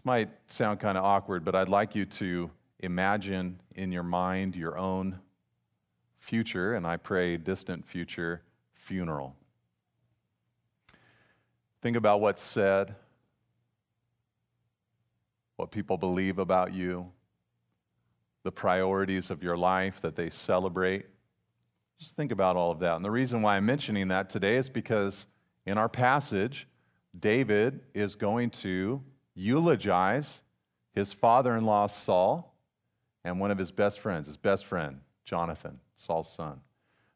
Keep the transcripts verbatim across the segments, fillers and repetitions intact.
This might sound kind of awkward, but I'd like you to imagine in your mind your own future, and I pray distant future, funeral. Think about what's said, what people believe about you, the priorities of your life that they celebrate. Just think about all of that. And the reason why I'm mentioning that today is because in our passage, David is going to eulogize his father-in-law Saul and one of his best friends, his best friend, Jonathan, Saul's son.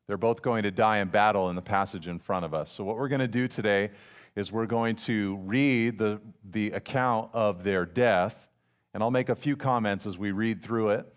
They're both going to die in battle in the passage in front of us. So what we're going to do today is we're going to read the, the account of their death, and I'll make a few comments as we read through it,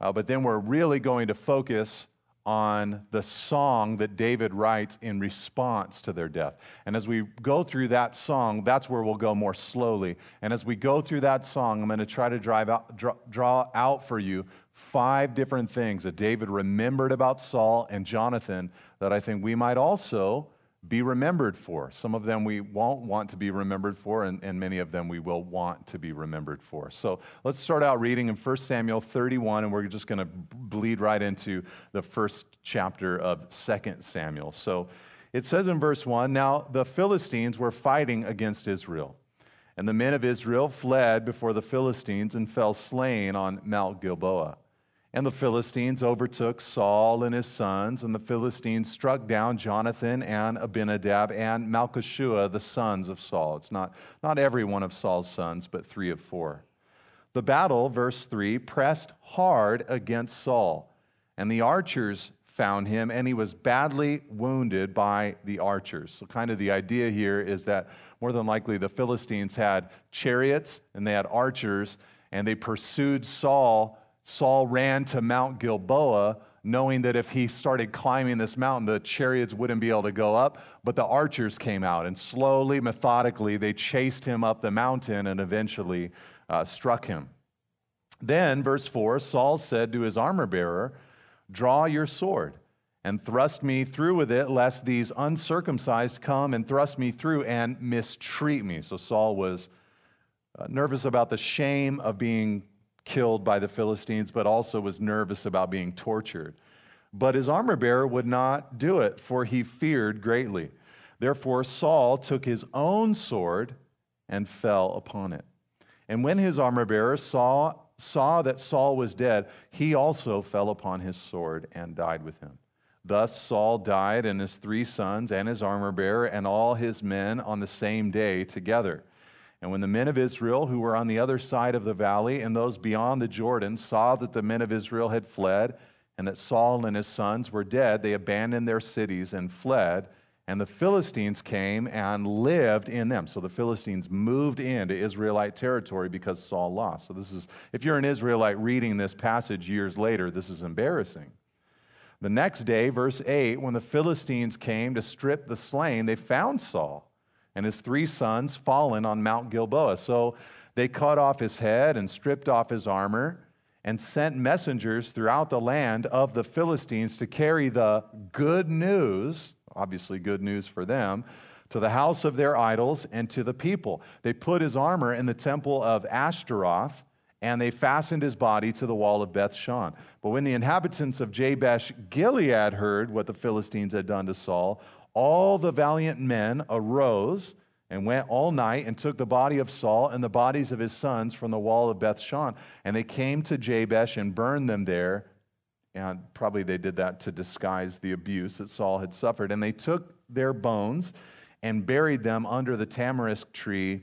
uh, but then we're really going to focus on the song that David writes in response to their death. And as we go through that song, that's where we'll go more slowly. And as we go through that song, I'm going to try to drive out, draw, draw out for you five different things that David remembered about Saul and Jonathan that I think we might also be remembered for. Some of them we won't want to be remembered for, and, and many of them we will want to be remembered for. So let's start out reading in First Samuel thirty-one, and we're just going to bleed right into the first chapter of Second Samuel. So it says in verse one, "Now the Philistines were fighting against Israel, and the men of Israel fled before the Philistines and fell slain on Mount Gilboa. And the Philistines overtook Saul and his sons, and the Philistines struck down Jonathan and Abinadab and Malchishua, the sons of Saul." It's not, not every one of Saul's sons, but three of four. "The battle," verse three, "pressed hard against Saul, and the archers found him, and he was badly wounded by the archers." So kind of the idea here is that more than likely the Philistines had chariots and they had archers, and they pursued Saul. Saul ran to Mount Gilboa, knowing that if he started climbing this mountain, the chariots wouldn't be able to go up, but the archers came out, and slowly, methodically, they chased him up the mountain and eventually uh, struck him. Then, verse four, "Saul said to his armor-bearer, 'Draw your sword and thrust me through with it, lest these uncircumcised come and thrust me through and mistreat me.'" So Saul was uh, nervous about the shame of being killed by the Philistines, but also was nervous about being tortured. But his armor-bearer would not do it, for he feared greatly. Therefore Saul took his own sword and fell upon it. And when his armor-bearer saw, saw that Saul was dead, he also fell upon his sword and died with him. Thus Saul died, and his three sons, and his armor-bearer, and all his men on the same day together. And when the men of Israel, who were on the other side of the valley and those beyond the Jordan, saw that the men of Israel had fled and that Saul and his sons were dead, they abandoned their cities and fled, and the Philistines came and lived in them. So the Philistines moved into Israelite territory because Saul lost. So this is, if you're an Israelite reading this passage years later, this is embarrassing. The next day, verse eight, "When the Philistines came to strip the slain, they found Saul and his three sons fallen on Mount Gilboa. So they cut off his head and stripped off his armor and sent messengers throughout the land of the Philistines to carry the good news," obviously good news for them, "to the house of their idols and to the people. They put his armor in the temple of Ashtaroth, and they fastened his body to the wall of Beth-shan. But when the inhabitants of Jabesh-Gilead heard what the Philistines had done to Saul, all the valiant men arose and went all night and took the body of Saul and the bodies of his sons from the wall of Beth-shan. And they came to Jabesh and burned them there." And probably they did that to disguise the abuse that Saul had suffered. "And they took their bones and buried them under the tamarisk tree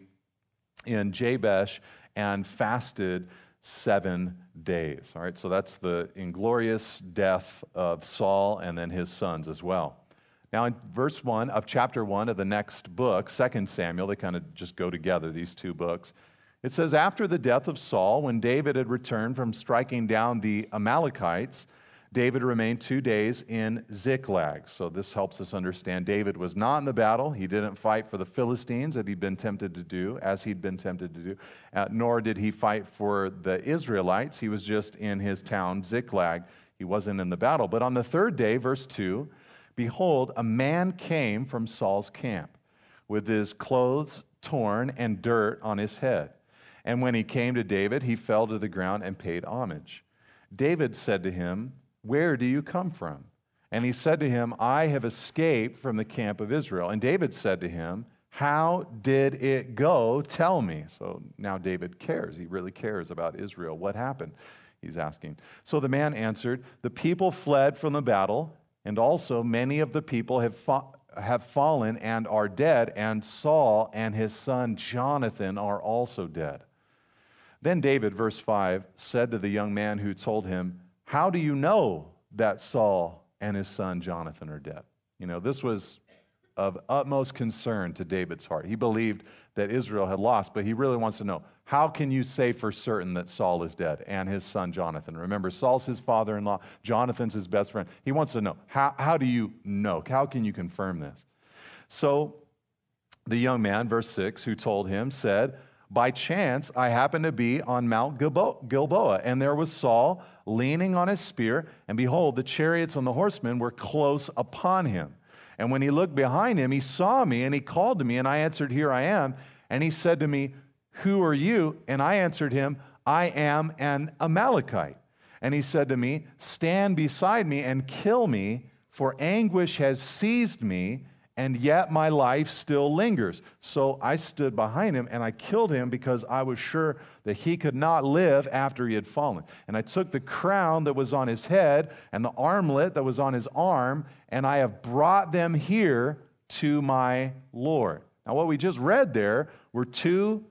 in Jabesh and fasted seven days. All right, so that's the inglorious death of Saul and then his sons as well. Now in verse one of chapter one of the next book, Second Samuel, they kind of just go together, these two books. It says, "After the death of Saul, when David had returned from striking down the Amalekites, David remained two days in Ziklag." So this helps us understand David was not in the battle. He didn't fight for the Philistines that he'd been tempted to do, as he'd been tempted to do, uh, nor did he fight for the Israelites. He was just in his town, Ziklag. He wasn't in the battle. "But on the third day," verse two, "Behold, a man came from Saul's camp with his clothes torn and dirt on his head. And when he came to David, he fell to the ground and paid homage. David said to him, "Where do you come from?" And he said to him, "I have escaped from the camp of Israel." And David said to him, "How did it go? Tell me." So now David cares. He really cares about Israel. What happened? He's asking. So the man answered, "The people fled from the battle, and also many of the people have fought. have fallen and are dead, and Saul and his son Jonathan are also dead." Then David, verse five, said to the young man who told him, "How do you know that Saul and his son Jonathan are dead?" You know, this was of utmost concern to David's heart. He believed that Israel had lost, but he really wants to know, how can you say for certain that Saul is dead and his son Jonathan? Remember, Saul's his father-in-law. Jonathan's his best friend. He wants to know, how, how do you know? How can you confirm this? So the young man, verse six, who told him said, "By chance, I happened to be on Mount Gilboa, and there was Saul leaning on his spear, and behold, the chariots and the horsemen were close upon him. And when he looked behind him, he saw me, and he called to me, and I answered, 'Here I am.' And he said to me, 'Who are you?' And I answered him, 'I am an Amalekite.' And he said to me, 'Stand beside me and kill me, for anguish has seized me, and yet my life still lingers.' So I stood behind him, and I killed him, because I was sure that he could not live after he had fallen. And I took the crown that was on his head and the armlet that was on his arm, and I have brought them here to my Lord." Now, what we just read there were two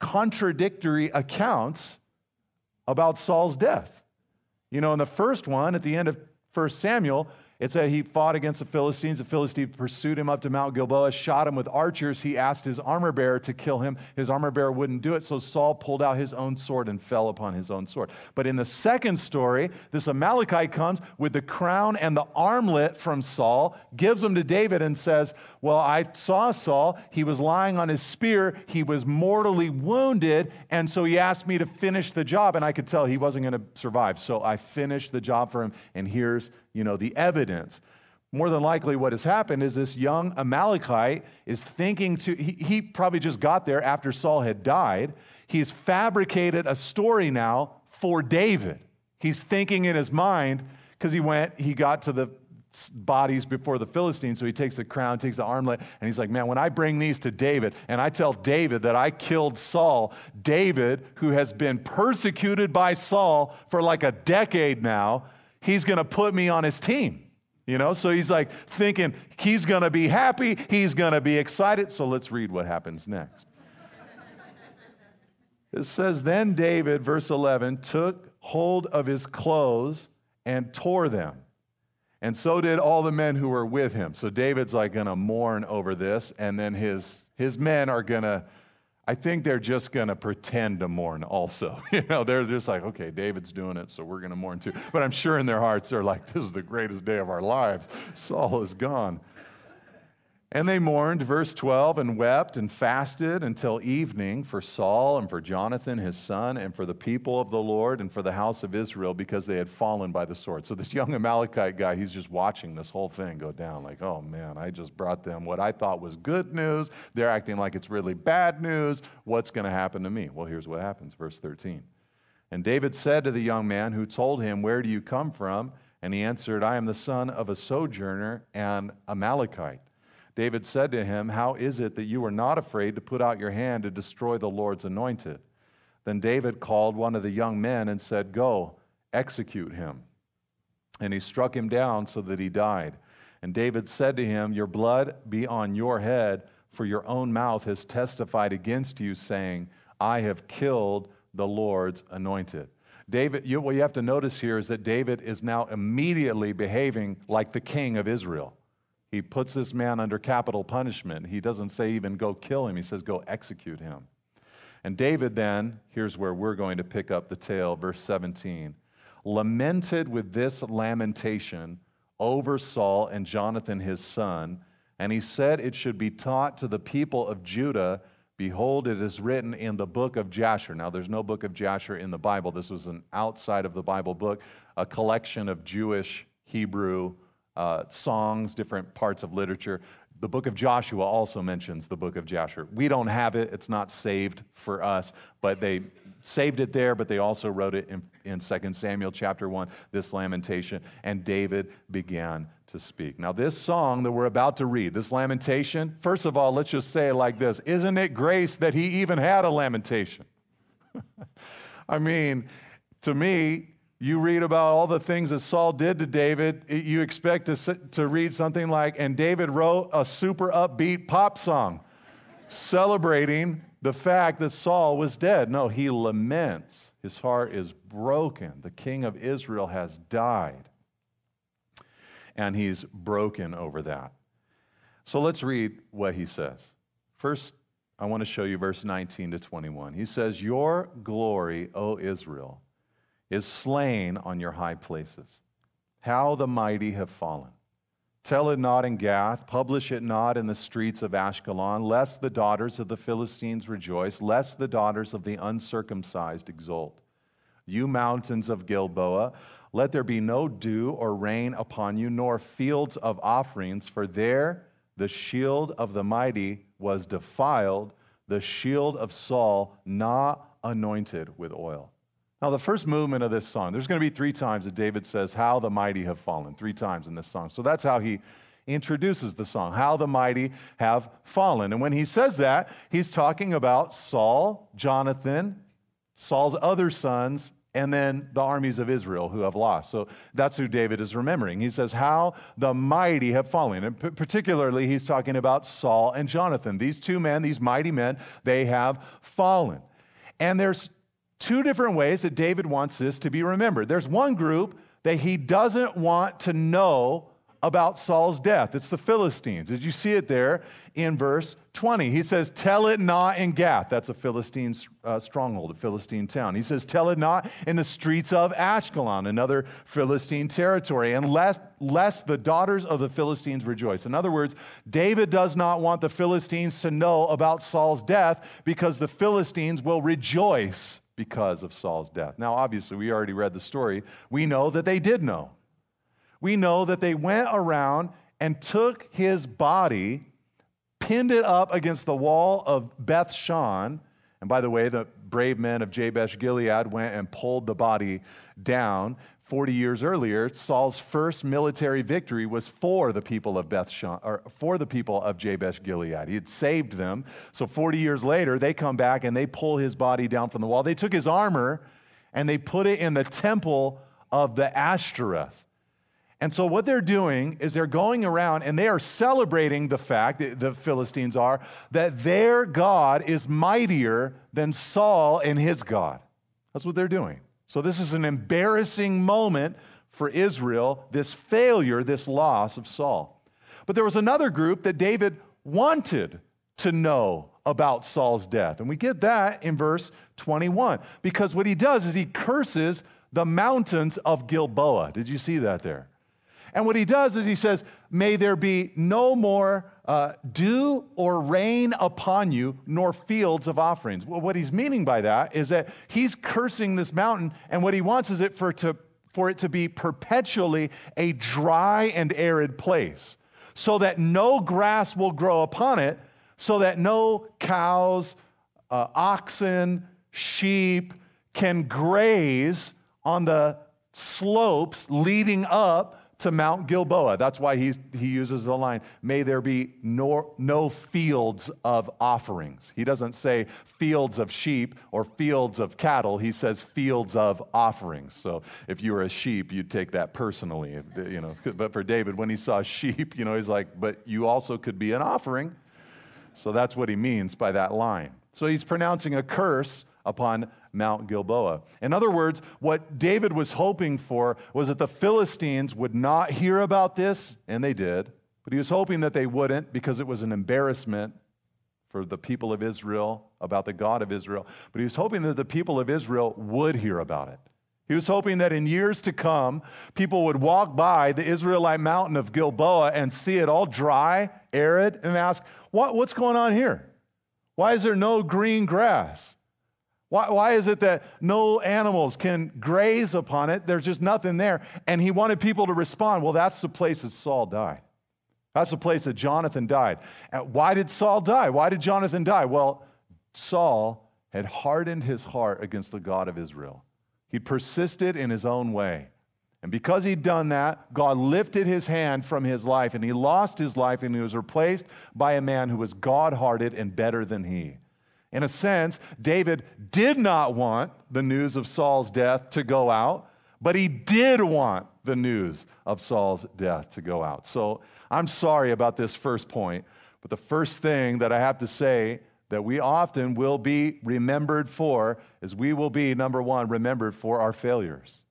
contradictory accounts about Saul's death. You know, in the first one, at the end of First Samuel, it said he fought against the Philistines. The Philistines pursued him up to Mount Gilboa, shot him with archers. He asked his armor-bearer to kill him. His armor-bearer wouldn't do it, so Saul pulled out his own sword and fell upon his own sword. But in the second story, this Amalekite comes with the crown and the armlet from Saul, gives them to David and says, "Well, I saw Saul. He was lying on his spear. He was mortally wounded, and so he asked me to finish the job, and I could tell he wasn't going to survive. So I finished the job for him, and here's, you know, the evidence." More than likely what has happened is this young Amalekite is thinking to, he, he probably just got there after Saul had died. He's fabricated a story now for David. He's thinking in his mind, because he went, he got to the bodies before the Philistines, so he takes the crown, takes the armlet, and he's like, "Man, when I bring these to David, and I tell David that I killed Saul, David, who has been persecuted by Saul for like a decade now, he's going to put me on his team," you know? So he's like thinking he's going to be happy. He's going to be excited. So let's read what happens next. It says, "Then David," verse eleven, "took hold of his clothes and tore them. And so did all the men who were with him." So David's like going to mourn over this. And then his, his men are going to, I think they're just going to pretend to mourn also. You know, they're just like, "Okay, David's doing it, so we're going to mourn too." But I'm sure in their hearts, they're like, "This is the greatest day of our lives. Saul is gone." And they mourned, verse twelve, "and wept and fasted until evening for Saul and for Jonathan his son and for the people of the Lord and for the house of Israel, because they had fallen by the sword." So this young Amalekite guy, he's just watching this whole thing go down like, "Oh man, I just brought them what I thought was good news. They're acting like it's really bad news. What's going to happen to me?" Well, here's what happens, verse thirteen. "And David said to the young man who told him, 'Where do you come from?' And he answered, 'I am the son of a sojourner and Amalekite.' David said to him, 'How is it that you were not afraid to put out your hand to destroy the Lord's anointed?' Then David called one of the young men and said, 'Go, execute him.' And he struck him down so that he died. And David said to him, 'Your blood be on your head, for your own mouth has testified against you, saying, I have killed the Lord's anointed.'" David, you, what you have to notice here is that David is now immediately behaving like the king of Israel. He puts this man under capital punishment. He doesn't say even go kill him. He says go execute him. And David then, here's where we're going to pick up the tale, verse seventeen, "lamented with this lamentation over Saul and Jonathan his son. And he said it should be taught to the people of Judah. Behold, it is written in the book of Jasher." Now, there's no book of Jasher in the Bible. This was an outside of the Bible book, a collection of Jewish, Hebrew, Uh, songs, different parts of literature. The book of Joshua also mentions the book of Jasher. We don't have it. It's not saved for us, but they saved it there, but they also wrote it in, in Second Samuel chapter one, this lamentation, and David began to speak. Now, this song that we're about to read, this lamentation, first of all, let's just say it like this. Isn't it grace that he even had a lamentation? I mean, to me, you read about all the things that Saul did to David, you expect to, to read something like, and David wrote a super upbeat pop song celebrating the fact that Saul was dead. No, he laments. His heart is broken. The king of Israel has died, and he's broken over that. So let's read what he says. First, I want to show you verse nineteen to twenty-one. He says, "Your glory, O Israel, is slain on your high places. How the mighty have fallen. Tell it not in Gath, publish it not in the streets of Ashkelon, lest the daughters of the Philistines rejoice, lest the daughters of the uncircumcised exult. You mountains of Gilboa, let there be no dew or rain upon you, nor fields of offerings, for there the shield of the mighty was defiled, the shield of Saul not anointed with oil." Now, the first movement of this song, there's going to be three times that David says, how the mighty have fallen, three times in this song. So that's how he introduces the song, how the mighty have fallen. And when he says that, he's talking about Saul, Jonathan, Saul's other sons, and then the armies of Israel who have lost. So that's who David is remembering. He says, how the mighty have fallen. And p- particularly, he's talking about Saul and Jonathan. These two men, these mighty men, they have fallen. And there's two different ways that David wants this to be remembered. There's one group that he doesn't want to know about Saul's death. It's the Philistines. Did you see it there in verse twenty? He says, tell it not in Gath. That's a Philistine uh, stronghold, a Philistine town. He says, tell it not in the streets of Ashkelon, another Philistine territory, and lest, lest the daughters of the Philistines rejoice. In other words, David does not want the Philistines to know about Saul's death because the Philistines will rejoice because of Saul's death. Now, obviously, we already read the story. We know that they did know. We know that they went around and took his body, pinned it up against the wall of Beth-shan. And by the way, the brave men of Jabesh-Gilead went and pulled the body down. Forty years earlier, Saul's first military victory was for the people of Beth-shan, or for the people of Jabesh-Gilead. He had saved them. So forty years later, they come back and they pull his body down from the wall. They took his armor and they put it in the temple of the Ashtaroth. And so what they're doing is they're going around and they are celebrating the fact, the Philistines are, that their God is mightier than Saul and his God. That's what they're doing. So this is an embarrassing moment for Israel, this failure, this loss of Saul. But there was another group that David wanted to know about Saul's death. And we get that in verse twenty-one, because what he does is he curses the mountains of Gilboa. Did you see that there? And what he does is he says, may there be no more uh, dew or rain upon you, nor fields of offerings. Well, what he's meaning by that is that he's cursing this mountain, and what he wants is it for, to, for it to be perpetually a dry and arid place, so that no grass will grow upon it, so that no cows, uh, oxen, sheep can graze on the slopes leading up to Mount Gilboa. That's why he, he uses the line, may there be no, no fields of offerings. He doesn't say fields of sheep or fields of cattle. He says fields of offerings. So if you were a sheep, you'd take that personally, you know. But for David, when he saw sheep, you know, he's like, but you also could be an offering. So that's what he means by that line. So he's pronouncing a curse upon Mount Gilboa. In other words, what David was hoping for was that the Philistines would not hear about this, and they did, but he was hoping that they wouldn't because it was an embarrassment for the people of Israel about the God of Israel, but he was hoping that the people of Israel would hear about it. He was hoping that in years to come, people would walk by the Israelite mountain of Gilboa and see it all dry, arid, and ask, what, what's going on here? Why is there no green grass? Why, why is it that no animals can graze upon it? There's just nothing there. And he wanted people to respond, well, that's the place that Saul died. That's the place that Jonathan died. And why did Saul die? Why did Jonathan die? Well, Saul had hardened his heart against the God of Israel. He persisted in his own way. And because he'd done that, God lifted his hand from his life, and he lost his life, and he was replaced by a man who was God-hearted and better than he. In a sense, David did not want the news of Saul's death to go out, but he did want the news of Saul's death to go out. So I'm sorry about this first point, but the first thing that I have to say that we often will be remembered for is we will be, number one, remembered for our failures.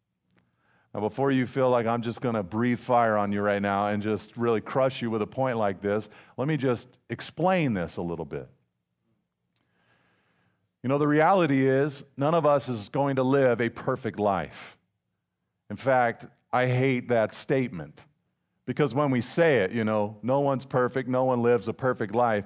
Now, before you feel like I'm just going to breathe fire on you right now and just really crush you with a point like this, let me just explain this a little bit. You know, the reality is none of us is going to live a perfect life. In fact, I hate that statement because when we say it, you know, no one's perfect, no one lives a perfect life,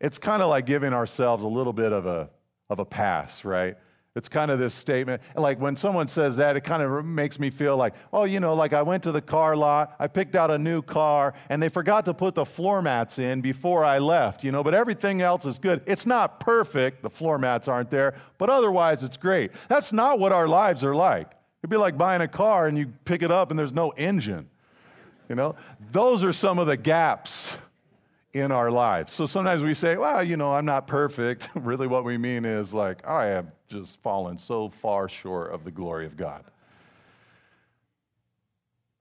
it's kind of like giving ourselves a little bit of a of a pass, right? It's kind of this statement. Like when someone says that, it kind of makes me feel like, oh, you know, like I went to the car lot, I picked out a new car, and they forgot to put the floor mats in before I left, you know, but everything else is good. It's not perfect, the floor mats aren't there, but otherwise it's great. That's not what our lives are like. It'd be like buying a car and you pick it up and there's no engine, you know? Those are some of the gaps in our lives. So sometimes we say, well, you know, I'm not perfect. Really what we mean is like, I have just fallen so far short of the glory of God.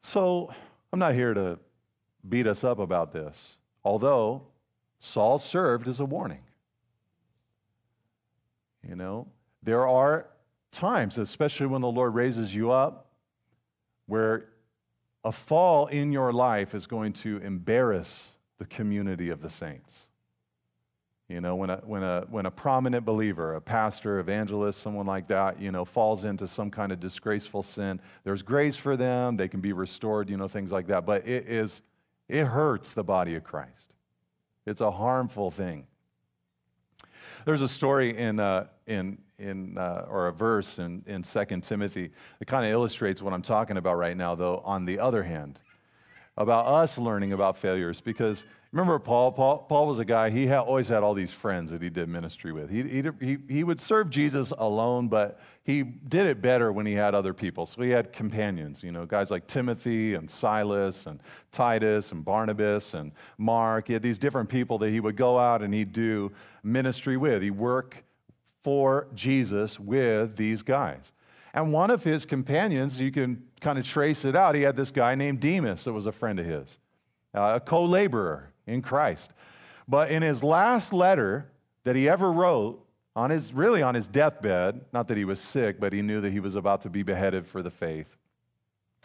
So I'm not here to beat us up about this, although Saul served as a warning. You know, there are times, especially when the Lord raises you up, where a fall in your life is going to embarrass the community of the saints. You know, when a when a when a prominent believer, a pastor, evangelist, someone like that, you know, falls into some kind of disgraceful sin, there's grace for them, they can be restored, you know, things like that. But it is, it hurts the body of Christ. It's a harmful thing. There's a story in uh, in in uh, or a verse in in Second Timothy that kind of illustrates what I'm talking about right now, though, on the other hand, about us learning about failures. Because remember Paul, Paul, Paul was a guy, he had, always had all these friends that he did ministry with. He, he, he, he would serve Jesus alone, but he did it better when he had other people. So he had companions, you know, guys like Timothy and Silas and Titus and Barnabas and Mark. He had these different people that he would go out and he'd do ministry with. He'd work for Jesus with these guys. And one of his companions, you can kind of trace it out, he had this guy named Demas that was a friend of his, uh, a co-laborer in Christ. But in his last letter that he ever wrote, on his really on his deathbed, not that he was sick, but he knew that he was about to be beheaded for the faith,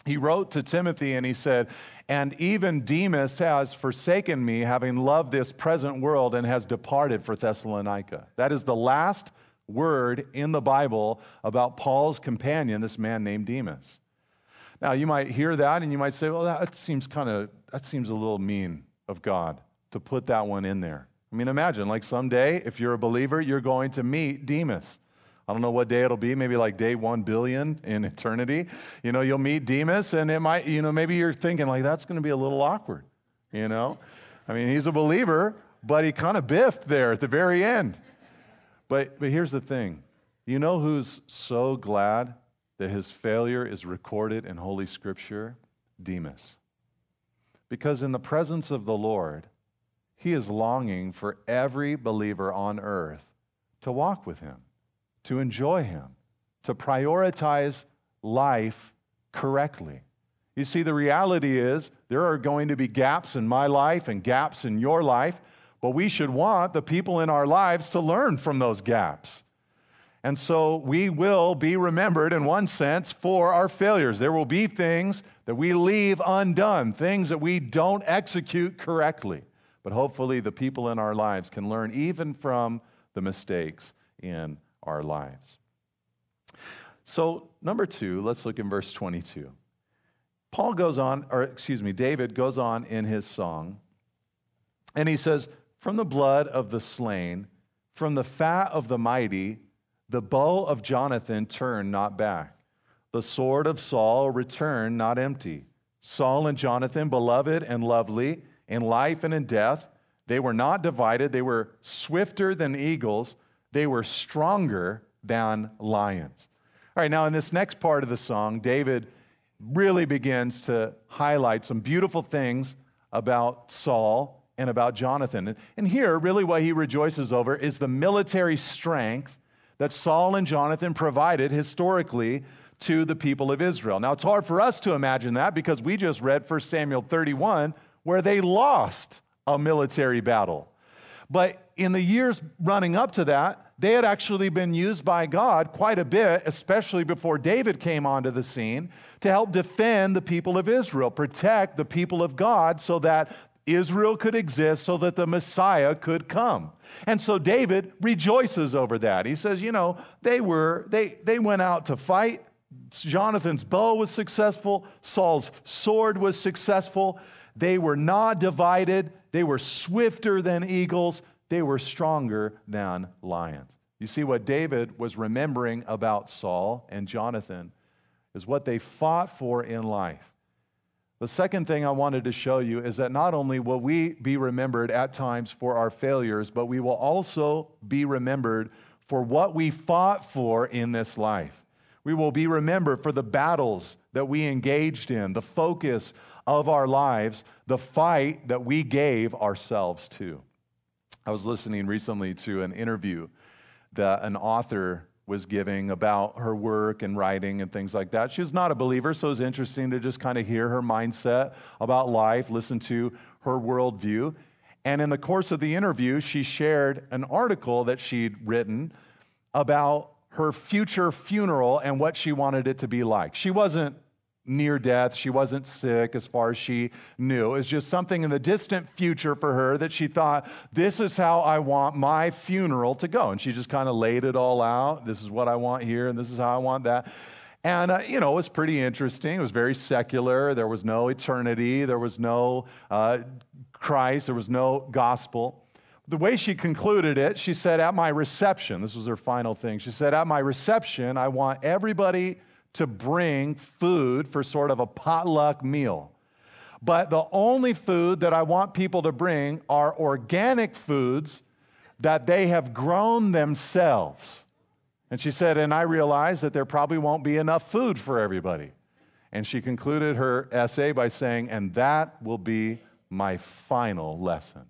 he wrote to Timothy and he said, "And even Demas has forsaken me, having loved this present world, and has departed for Thessalonica." That is the last word in the Bible about Paul's companion, this man named Demas. Now, you might hear that and you might say, well, that seems kind of, that seems a little mean of God to put that one in there. I mean, imagine, like someday, if you're a believer, you're going to meet Demas. I don't know what day it'll be, maybe like day one billion in eternity. You know, you'll meet Demas and it might, you know, maybe you're thinking like, that's going to be a little awkward, you know? I mean, he's a believer, but he kind of biffed there at the very end. But but here's the thing. You know who's so glad that his failure is recorded in Holy Scripture? Demas. Because in the presence of the Lord, he is longing for every believer on earth to walk with him, to enjoy him, to prioritize life correctly. You see, the reality is there are going to be gaps in my life and gaps in your life, but we should want the people in our lives to learn from those gaps. And so we will be remembered in one sense for our failures. There will be things that we leave undone, things that we don't execute correctly. But hopefully the people in our lives can learn even from the mistakes in our lives. So number two, let's look in verse twenty-two. Paul goes on, or excuse me, David goes on in his song, and he says, "From the blood of the slain, from the fat of the mighty, the bow of Jonathan turned not back. The sword of Saul returned not empty. Saul and Jonathan, beloved and lovely, in life and in death. They were not divided. They were swifter than eagles. They were stronger than lions. All right, now in this next part of the song, David really begins to highlight some beautiful things about Saul and about Jonathan. And here, really what he rejoices over is the military strength that Saul and Jonathan provided historically to the people of Israel. Now, it's hard for us to imagine that because we just read First Samuel thirty-one, where they lost a military battle. But in the years running up to that, they had actually been used by God quite a bit, especially before David came onto the scene, to help defend the people of Israel, protect the people of God so that Israel could exist, so that the Messiah could come. And so David rejoices over that. He says, you know, they were, they, they went out to fight. Jonathan's bow was successful. Saul's sword was successful. They were not divided. They were swifter than eagles. They were stronger than lions. You see, what David was remembering about Saul and Jonathan is what they fought for in life. The second thing I wanted to show you is that not only will we be remembered at times for our failures, but we will also be remembered for what we fought for in this life. We will be remembered for the battles that we engaged in, the focus of our lives, the fight that we gave ourselves to. I was listening recently to an interview that an author was giving about her work and writing and things like that. She was not a believer, so it was interesting to just kind of hear her mindset about life, listen to her worldview. And in the course of the interview, she shared an article that she'd written about her future funeral and what she wanted it to be like. She wasn't near death. She wasn't sick as far as she knew. It was just something in the distant future for her that she thought, this is how I want my funeral to go. And she just kind of laid it all out. This is what I want here, and this is how I want that. And, uh, you know, it was pretty interesting. It was very secular. There was no eternity. There was no uh, Christ. There was no gospel. The way she concluded it, she said, at my reception, this was her final thing, she said, at my reception, I want everybody to bring food for sort of a potluck meal. But the only food that I want people to bring are organic foods that they have grown themselves. And she said, and I realized that there probably won't be enough food for everybody. And she concluded her essay by saying, and that will be my final lesson.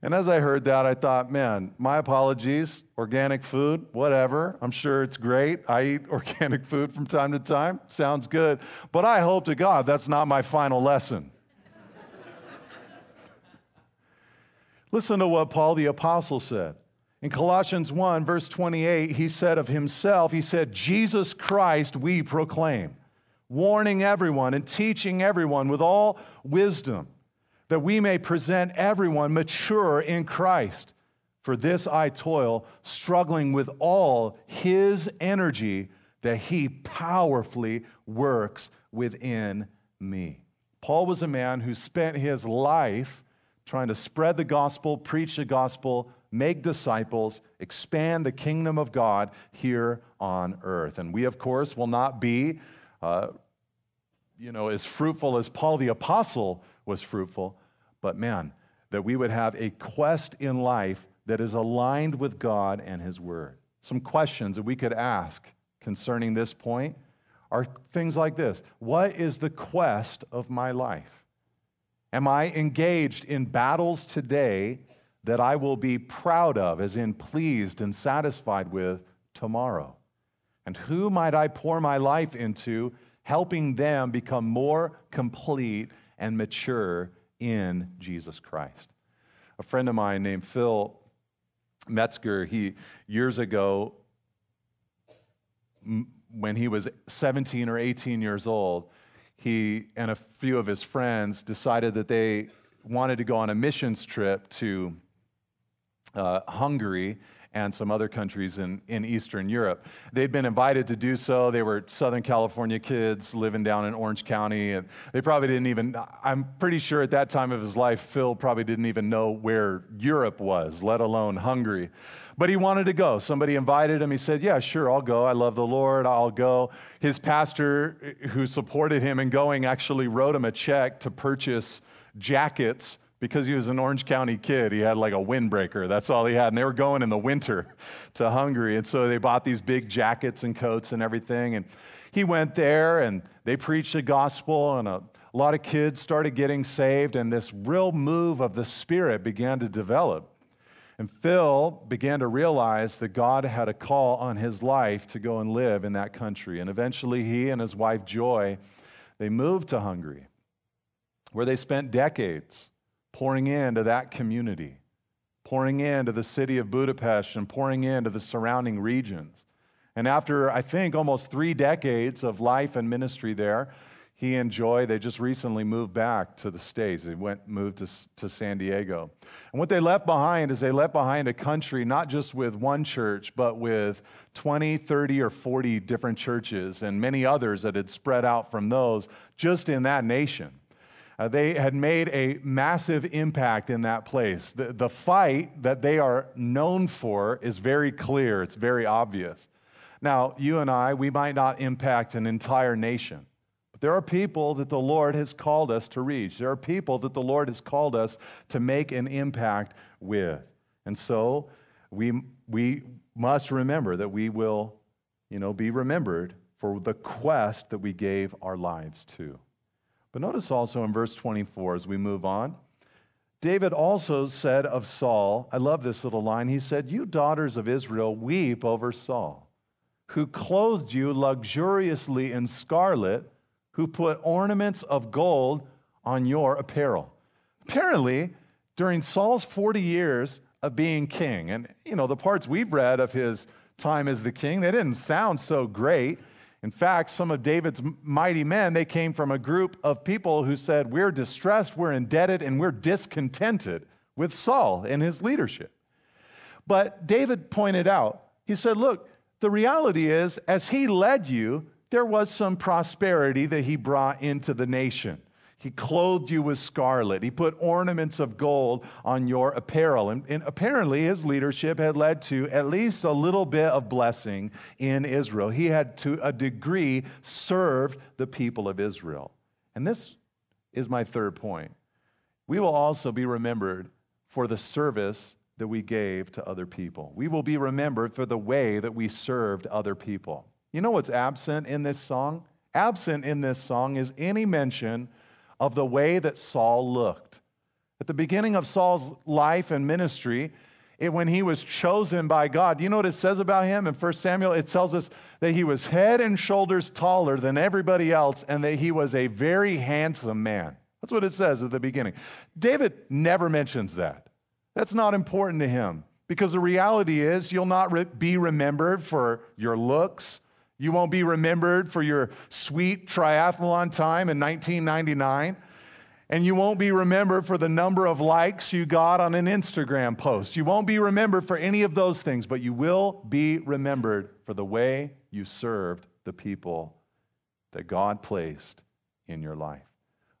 And as I heard that, I thought, man, my apologies, organic food, whatever. I'm sure it's great. I eat organic food from time to time. Sounds good. But I hope to God that's not my final lesson. Listen to what Paul the Apostle said. In Colossians one, verse twenty-eight, he said of himself, he said, Jesus Christ we proclaim, warning everyone and teaching everyone with all wisdom, that we may present everyone mature in Christ. For this I toil, struggling with all his energy that he powerfully works within me. Paul was a man who spent his life trying to spread the gospel, preach the gospel, make disciples, expand the kingdom of God here on earth. And we, of course, will not be uh, you know, as fruitful as Paul the Apostle was fruitful, but man, that we would have a quest in life that is aligned with God and His Word. Some questions that we could ask concerning this point are things like this. What is the quest of my life? Am I engaged in battles today that I will be proud of, as in pleased and satisfied with tomorrow? And who might I pour my life into, helping them become more complete and mature in Jesus Christ? A friend of mine named Phil Metzger, he years ago, m- when he was seventeen or eighteen years old, he and a few of his friends decided that they wanted to go on a missions trip to uh, Hungary and some other countries in, in Eastern Europe. They'd been invited to do so. They were Southern California kids living down in Orange County, and they probably didn't even, I'm pretty sure at that time of his life, Phil probably didn't even know where Europe was, let alone Hungary. But he wanted to go. Somebody invited him. He said, yeah, sure, I'll go. I love the Lord. I'll go. His pastor who supported him in going actually wrote him a check to purchase jackets because he was an Orange County kid. He had like a windbreaker. That's all he had. And they were going in the winter to Hungary. And so they bought these big jackets and coats and everything. And he went there and they preached the gospel, and a lot of kids started getting saved. And this real move of the Spirit began to develop. And Phil began to realize that God had a call on his life to go and live in that country. And eventually he and his wife, Joy, they moved to Hungary, where they spent decades pouring into that community, pouring into the city of Budapest and pouring into the surrounding regions. And after, I think, almost three decades of life and ministry there, he and Joy, they just recently moved back to the States. They went, moved to, to San Diego. And what they left behind is they left behind a country not just with one church, but with twenty, thirty, or forty different churches and many others that had spread out from those just in that nation. Uh, they had made a massive impact in that place. The, the fight that they are known for is very clear. It's very obvious. Now, you and I, we might not impact an entire nation. There are people that the Lord has called us to reach. There are people that the Lord has called us to make an impact with. And so we, we must remember that we will, you know, be remembered for the quest that we gave our lives to. But notice also in verse twenty-four as we move on, David also said of Saul, I love this little line, he said, "You daughters of Israel, weep over Saul, who clothed you luxuriously in scarlet, who put ornaments of gold on your apparel." Apparently, during Saul's forty years of being king, and you know, the parts we've read of his time as the king, they didn't sound so great. In fact, some of David's mighty men, they came from a group of people who said, we're distressed, we're indebted, and we're discontented with Saul and his leadership. But David pointed out, he said, look, the reality is, as he led you, there was some prosperity that he brought into the nation. He clothed you with scarlet. He put ornaments of gold on your apparel. And, and apparently his leadership had led to at least a little bit of blessing in Israel. He had, to a degree, served the people of Israel. And this is my third point. We will also be remembered for the service that we gave to other people. We will be remembered for the way that we served other people. You know what's absent in this song? Absent in this song is any mention of the way that Saul looked. At the beginning of Saul's life and ministry, it, when he was chosen by God, do you know what it says about him in First Samuel? It tells us that he was head and shoulders taller than everybody else and that he was a very handsome man. That's what it says at the beginning. David never mentions that. That's not important to him because the reality is you'll not re- be remembered for your looks. You won't be remembered for your sweet triathlon time in nineteen ninety-nine. And you won't be remembered for the number of likes you got on an Instagram post. You won't be remembered for any of those things, but you will be remembered for the way you served the people that God placed in your life.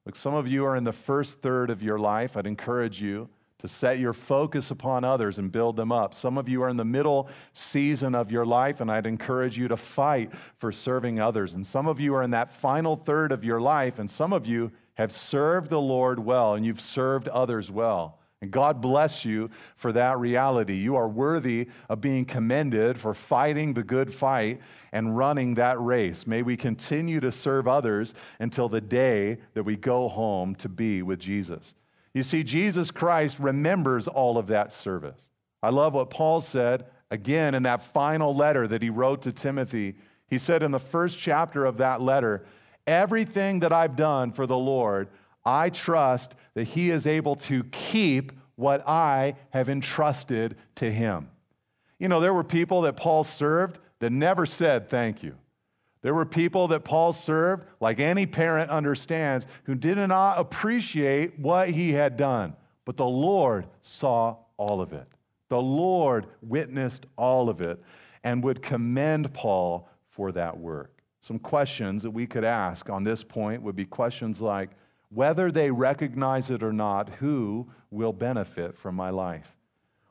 Look, some of you are in the first third of your life. I'd encourage you to set your focus upon others and build them up. Some of you are in the middle season of your life, and I'd encourage you to fight for serving others. And some of you are in that final third of your life, and some of you have served the Lord well, and you've served others well. And God bless you for that reality. You are worthy of being commended for fighting the good fight and running that race. May we continue to serve others until the day that we go home to be with Jesus. You see, Jesus Christ remembers all of that service. I love what Paul said, again, in that final letter that he wrote to Timothy. He said in the first chapter of that letter, everything that I've done for the Lord, I trust that he is able to keep what I have entrusted to him. You know, there were people that Paul served that never said thank you. There were people that Paul served, like any parent understands, who did not appreciate what he had done. But the Lord saw all of it. The Lord witnessed all of it and would commend Paul for that work. Some questions that we could ask on this point would be questions like, whether they recognize it or not, who will benefit from my life?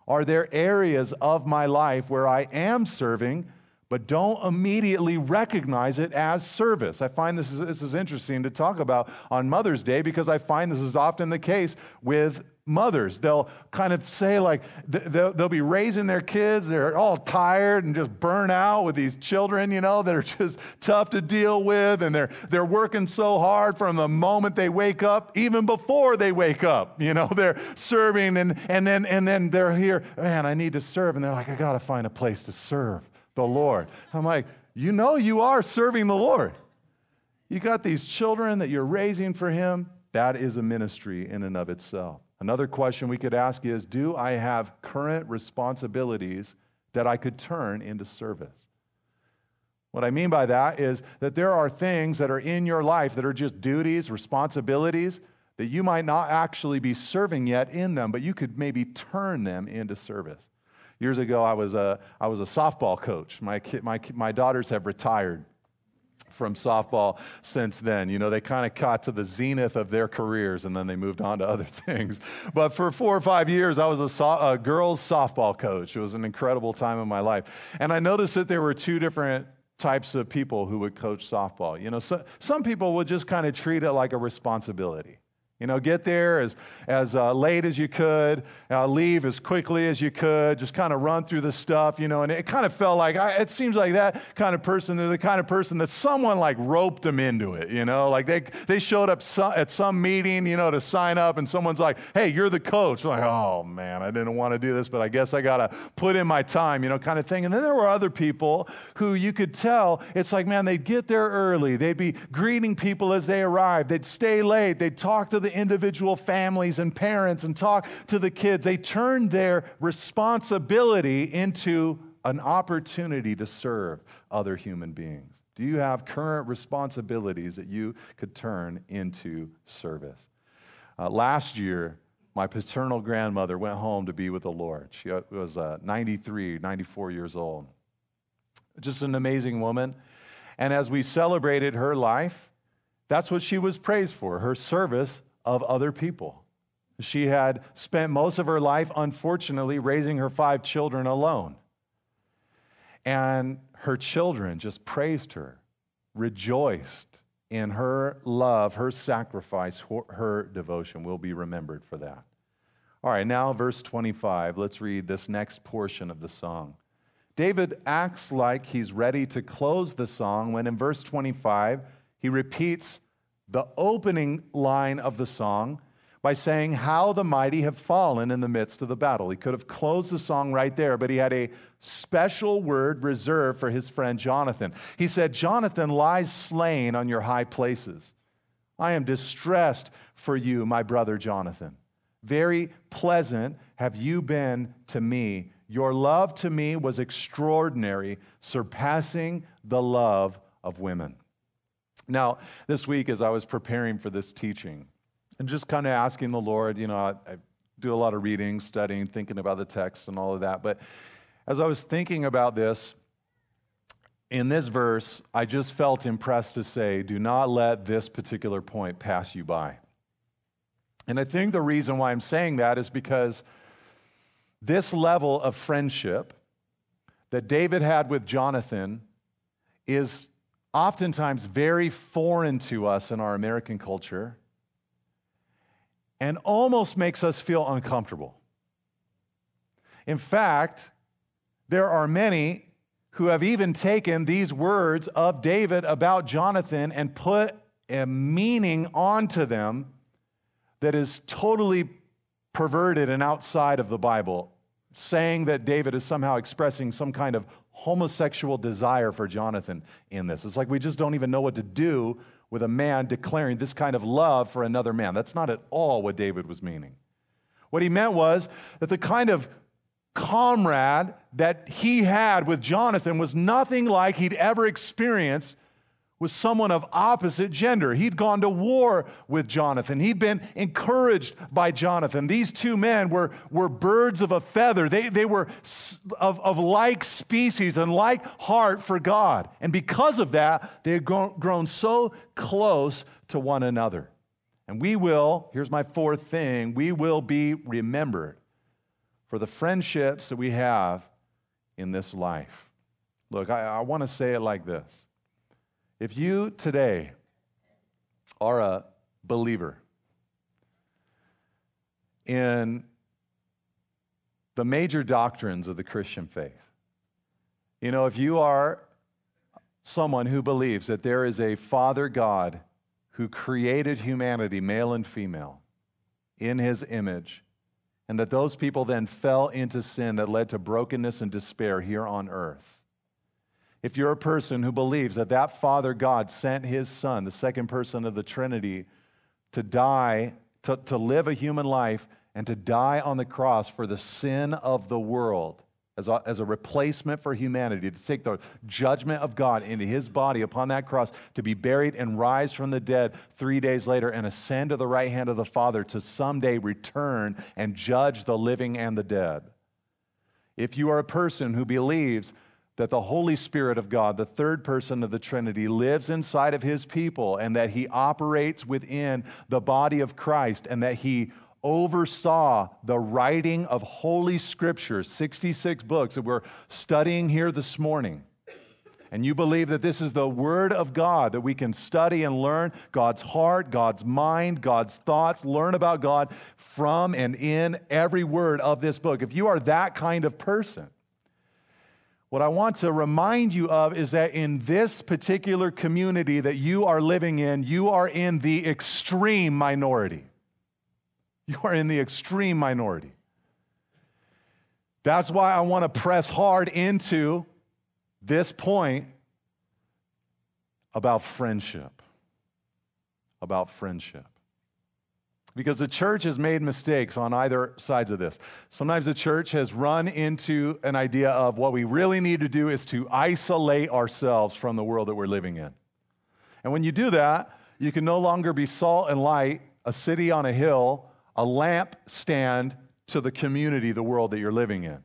Are there areas of my life where I am serving but don't immediately recognize it as service. I find this is, this is interesting to talk about on Mother's Day, because I find this is often the case with mothers. They'll kind of say, like, they'll, they'll be raising their kids. They're all tired and just burnt out with these children, you know, that are just tough to deal with. And they're, they're working so hard from the moment they wake up, even before they wake up, you know, they're serving. And, and then, and then they're here, man, I need to serve. And they're like, I got to find a place to serve the Lord. I'm like, you know, you are serving the Lord. You got these children that you're raising for Him. That is a ministry in and of itself. Another question we could ask is, do I have current responsibilities that I could turn into service? What I mean by that is that there are things that are in your life that are just duties, responsibilities, that you might not actually be serving yet in them, but you could maybe turn them into service. Years ago, I was a, I was a softball coach. My, kid, my, my daughters have retired from softball since then. You know, they kind of caught to the zenith of their careers, and then they moved on to other things. But for four or five years, I was a, so- a girls' softball coach. It was an incredible time in my life. And I noticed that there were two different types of people who would coach softball. You know, so, some people would just kind of treat it like a responsibility. You know, get there as, as uh, late as you could, uh, leave as quickly as you could, just kind of run through the stuff, you know, and it kind of felt like, I, it seems like that kind of person, they're the kind of person that someone like roped them into it, you know, like they they showed up so, at some meeting, you know, to sign up, and someone's like, hey, you're the coach. I'm like, oh man, I didn't want to do this, but I guess I got to put in my time, you know, kind of thing. And then there were other people who you could tell, it's like, man, they'd get there early. They'd be greeting people as they arrived. They'd stay late. They'd talk to the individual families and parents and talk to the kids. They turned their responsibility into an opportunity to serve other human beings. Do you have current responsibilities that you could turn into service? Uh, last year, my paternal grandmother went home to be with the Lord. She was uh, ninety-three, ninety-four years old. Just an amazing woman. And as we celebrated her life, that's what she was praised for, her service of other people. She had spent most of her life, unfortunately, raising her five children alone. And her children just praised her, rejoiced in her love, her sacrifice, her devotion. We'll be remembered for that. All right, now verse twenty-five. Let's read this next portion of the song. David acts like he's ready to close the song when in verse twenty-five, he repeats the opening line of the song by saying, how the mighty have fallen in the midst of the battle. He could have closed the song right there, but he had a special word reserved for his friend Jonathan. He said, Jonathan lies slain on your high places. I am distressed for you, my brother Jonathan. Very pleasant have you been to me. Your love to me was extraordinary, surpassing the love of women. Now, this week as I was preparing for this teaching and just kind of asking the Lord, you know, I, I do a lot of reading, studying, thinking about the text and all of that. But as I was thinking about this, in this verse, I just felt impressed to say, do not let this particular point pass you by. And I think the reason why I'm saying that is because this level of friendship that David had with Jonathan is oftentimes very foreign to us in our American culture and almost makes us feel uncomfortable. In fact, there are many who have even taken these words of David about Jonathan and put a meaning onto them that is totally perverted and outside of the Bible, saying that David is somehow expressing some kind of homosexual desire for Jonathan in this. It's like we just don't even know what to do with a man declaring this kind of love for another man. That's not at all what David was meaning. What he meant was that the kind of comrade that he had with Jonathan was nothing like he'd ever experienced with someone of opposite gender. He'd gone to war with Jonathan. He'd been encouraged by Jonathan. These two men were, were birds of a feather. They, they were of, of like species and like heart for God. And because of that, they had grown, grown so close to one another. And we will, here's my fourth thing, we will be remembered for the friendships that we have in this life. Look, I, I want to say it like this. If you today are a believer in the major doctrines of the Christian faith, you know, if you are someone who believes that there is a Father God who created humanity, male and female, in his image, and that those people then fell into sin that led to brokenness and despair here on earth. If you're a person who believes that that Father God sent his Son, the second person of the Trinity, to die, to, to live a human life, and to die on the cross for the sin of the world as a, as a replacement for humanity, to take the judgment of God into his body upon that cross, to be buried and rise from the dead three days later and ascend to the right hand of the Father to someday return and judge the living and the dead. If you are a person who believes that the Holy Spirit of God, the third person of the Trinity, lives inside of his people and that he operates within the body of Christ and that he oversaw the writing of Holy Scripture, sixty-six books that we're studying here this morning, and you believe that this is the Word of God, that we can study and learn God's heart, God's mind, God's thoughts, learn about God from and in every word of this book. If you are that kind of person, what I want to remind you of is that in this particular community that you are living in, you are in the extreme minority. You are in the extreme minority. That's why I want to press hard into this point about friendship. About friendship. Because the church has made mistakes on either sides of this. Sometimes the church has run into an idea of what we really need to do is to isolate ourselves from the world that we're living in. And when you do that, you can no longer be salt and light, a city on a hill, a lamp stand to the community, the world that you're living in.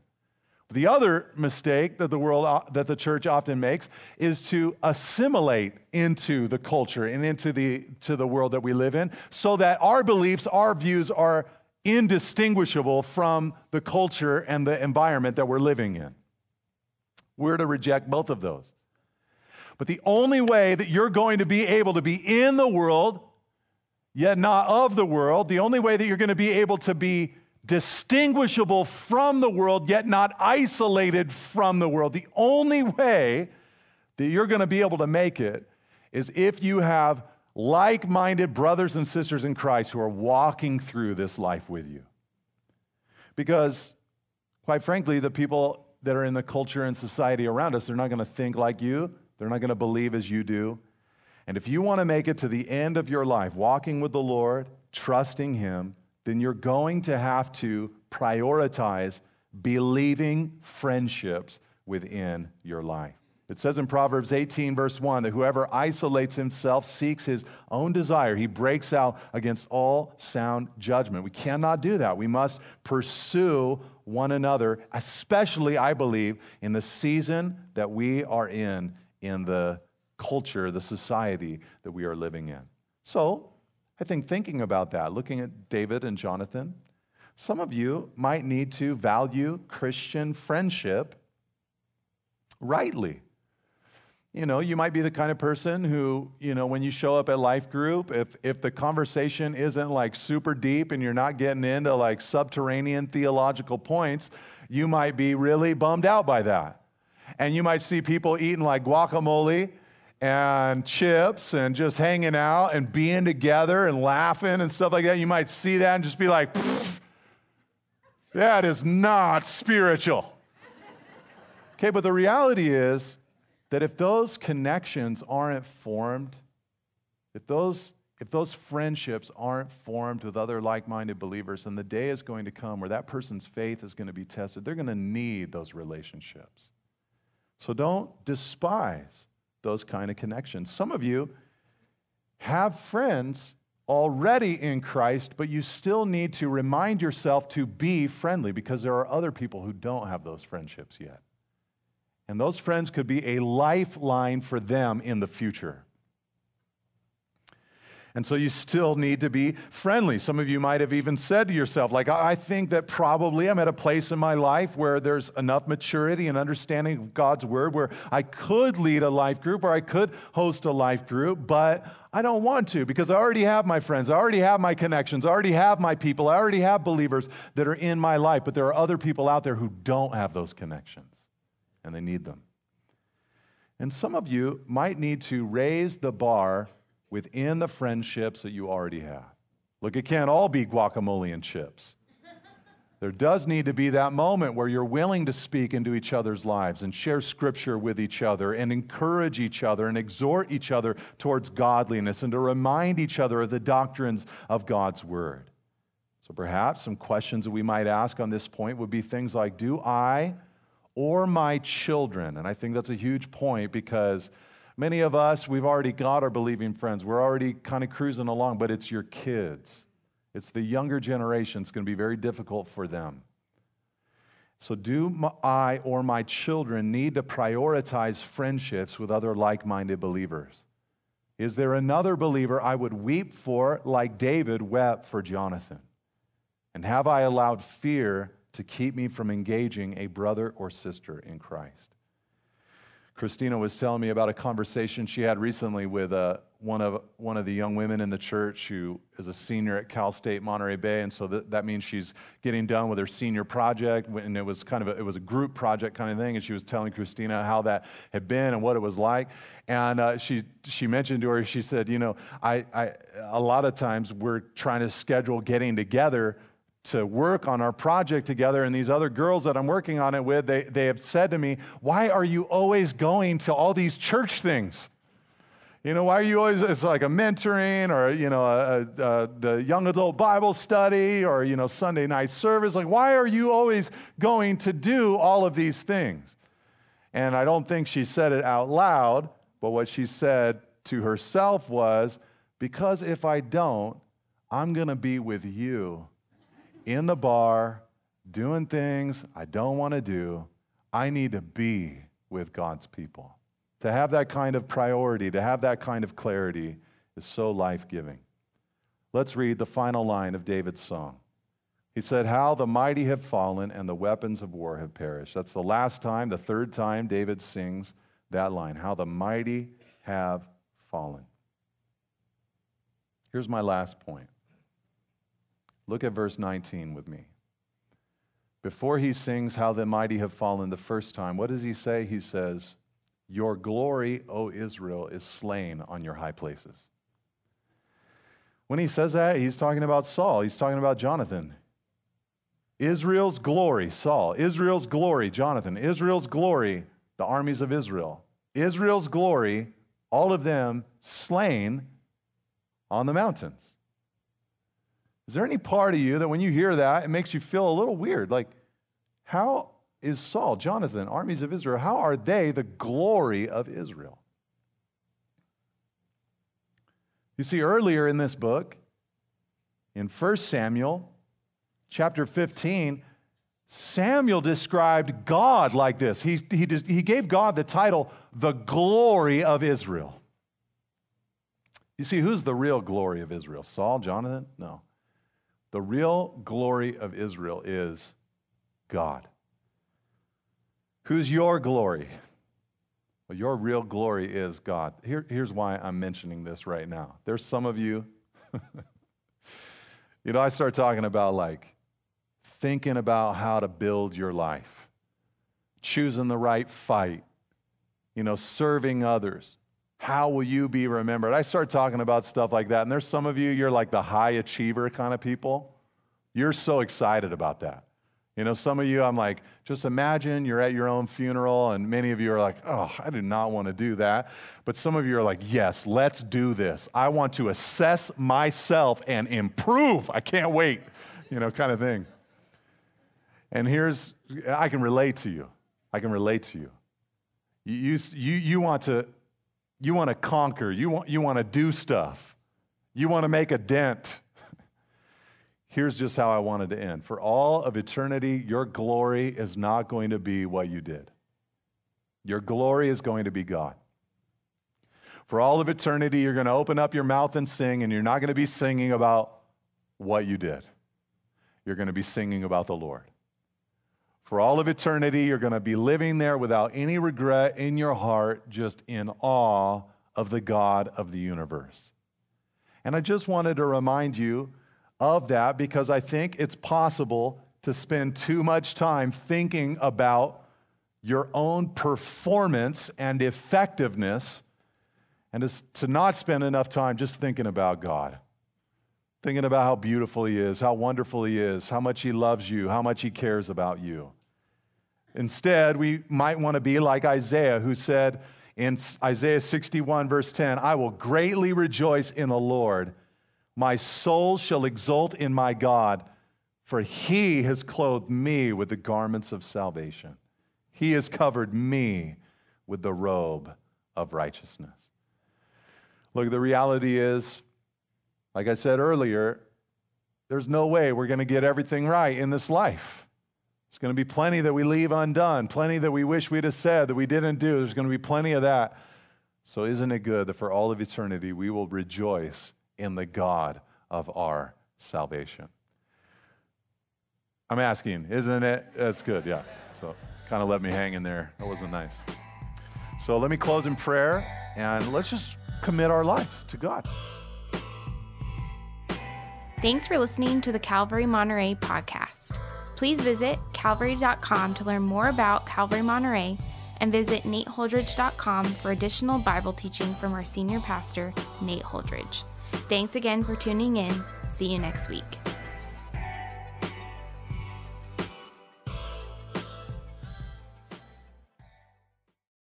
The other mistake that the world, that the church often makes is to assimilate into the culture and into the, to the world that we live in so that our beliefs, our views are indistinguishable from the culture and the environment that we're living in. We're to reject both of those. But the only way that you're going to be able to be in the world, yet not of the world, the only way that you're going to be able to be distinguishable from the world, yet not isolated from the world. The only way that you're going to be able to make it is if you have like-minded brothers and sisters in Christ who are walking through this life with you. Because, quite frankly, the people that are in the culture and society around us, they're not going to think like you. They're not going to believe as you do. And if you want to make it to the end of your life, walking with the Lord, trusting him, then you're going to have to prioritize believing friendships within your life. It says in Proverbs eighteen, verse one, that whoever isolates himself seeks his own desire. He breaks out against all sound judgment. We cannot do that. We must pursue one another, especially, I believe, in the season that we are in, in the culture, the society that we are living in. So, I think thinking about that, looking at David and Jonathan, some of you might need to value Christian friendship rightly. You know, you might be the kind of person who, you know, when you show up at life group, if if the conversation isn't like super deep and you're not getting into like subterranean theological points, you might be really bummed out by that. And you might see people eating like guacamole and chips and just hanging out and being together and laughing and stuff like that. You might see that and just be like, that is not spiritual. Okay, but the reality is that if those connections aren't formed, if those, if those friendships aren't formed with other like-minded believers, then the day is going to come where that person's faith is going to be tested. They're going to need those relationships. So don't despise those kind of connections. Some of you have friends already in Christ, but you still need to remind yourself to be friendly because there are other people who don't have those friendships yet. And those friends could be a lifeline for them in the future. And so you still need to be friendly. Some of you might have even said to yourself, like, I think that probably I'm at a place in my life where there's enough maturity and understanding of God's word where I could lead a life group or I could host a life group, but I don't want to because I already have my friends. I already have my connections. I already have my people. I already have believers that are in my life, but there are other people out there who don't have those connections and they need them. And some of you might need to raise the bar within the friendships that you already have. Look, it can't all be guacamole and chips. There does need to be that moment where you're willing to speak into each other's lives and share scripture with each other and encourage each other and exhort each other towards godliness and to remind each other of the doctrines of God's word. So perhaps some questions that we might ask on this point would be things like, do I or my children? And I think that's a huge point because many of us, we've already got our believing friends. We're already kind of cruising along, but it's your kids. It's the younger generation. It's going to be very difficult for them. So do my, I or my children need to prioritize friendships with other like-minded believers? Is there another believer I would weep for like David wept for Jonathan? And have I allowed fear to keep me from engaging a brother or sister in Christ? Christina was telling me about a conversation she had recently with uh, one of one of the young women in the church who is a senior at Cal State Monterey Bay, and so th- that means she's getting done with her senior project, and it was kind of a, it was a group project kind of thing, and she was telling Christina how that had been and what it was like, and uh, she she mentioned to her, she said, you know, I, I a lot of times we're trying to schedule getting together to work on our project together, and these other girls that I'm working on it with, they, they have said to me, why are you always going to all these church things? You know, why are you always, it's like a mentoring or, you know, a, a, the young adult Bible study or, you know, Sunday night service. Like, why are you always going to do all of these things? And I don't think she said it out loud, but what she said to herself was, because if I don't, I'm going to be with you in the bar, doing things I don't want to do. I need to be with God's people. To have that kind of priority, to have that kind of clarity is so life-giving. Let's read the final line of David's song. He said, how the mighty have fallen and the weapons of war have perished. That's the last time, the third time David sings that line, how the mighty have fallen. Here's my last point. Look at verse nineteen with me. Before he sings how the mighty have fallen the first time, what does he say? He says, your glory, O Israel, is slain on your high places. When he says that, he's talking about Saul. He's talking about Jonathan. Israel's glory, Saul. Israel's glory, Jonathan. Israel's glory, the armies of Israel. Israel's glory, all of them slain on the mountains. Is there any part of you that when you hear that, it makes you feel a little weird? Like, how is Saul, Jonathan, armies of Israel, how are they the glory of Israel? You see, earlier in this book, in First Samuel chapter fifteen, Samuel described God like this. He, he, he gave God the title, the glory of Israel. You see, who's the real glory of Israel? Saul, Jonathan? No. The real glory of Israel is God. Who's your glory? Well, your real glory is God. Here, here's why I'm mentioning this right now. There's some of you, you know, I start talking about like thinking about how to build your life, choosing the right fight, you know, serving others. How will you be remembered? I start talking about stuff like that, and there's some of you, you're like the high achiever kind of people. You're so excited about that. You know, some of you, I'm like, just imagine you're at your own funeral, and many of you are like, oh, I do not want to do that. But some of you are like, yes, let's do this. I want to assess myself and improve. I can't wait, you know, kind of thing. And here's, I can relate to you. I can relate to you. You, you, you want to... You want to conquer. You want, you want to do stuff. You want to make a dent. Here's just how I wanted to end. For all of eternity, your glory is not going to be what you did. Your glory is going to be God. For all of eternity, you're going to open up your mouth and sing, and you're not going to be singing about what you did. You're going to be singing about the Lord. For all of eternity, you're going to be living there without any regret in your heart, just in awe of the God of the universe. And I just wanted to remind you of that because I think it's possible to spend too much time thinking about your own performance and effectiveness and to not spend enough time just thinking about God. Thinking about how beautiful He is, how wonderful He is, how much He loves you, how much He cares about you. Instead, we might want to be like Isaiah, who said in Isaiah sixty-one, verse ten, I will greatly rejoice in the Lord. My soul shall exult in my God, for He has clothed me with the garments of salvation. He has covered me with the robe of righteousness. Look, the reality is, like I said earlier, there's no way we're going to get everything right in this life. There's going to be plenty that we leave undone, plenty that we wish we'd have said that we didn't do. There's going to be plenty of that. So isn't it good that for all of eternity we will rejoice in the God of our salvation? I'm asking, isn't it? That's good, yeah. So kind of let me hang in there. That wasn't nice. So let me close in prayer, and let's just commit our lives to God. Thanks for listening to the Calvary Monterey podcast. Please visit calvary dot com to learn more about Calvary Monterey and visit nate holdridge dot com for additional Bible teaching from our senior pastor, Nate Holdridge. Thanks again for tuning in. See you next week.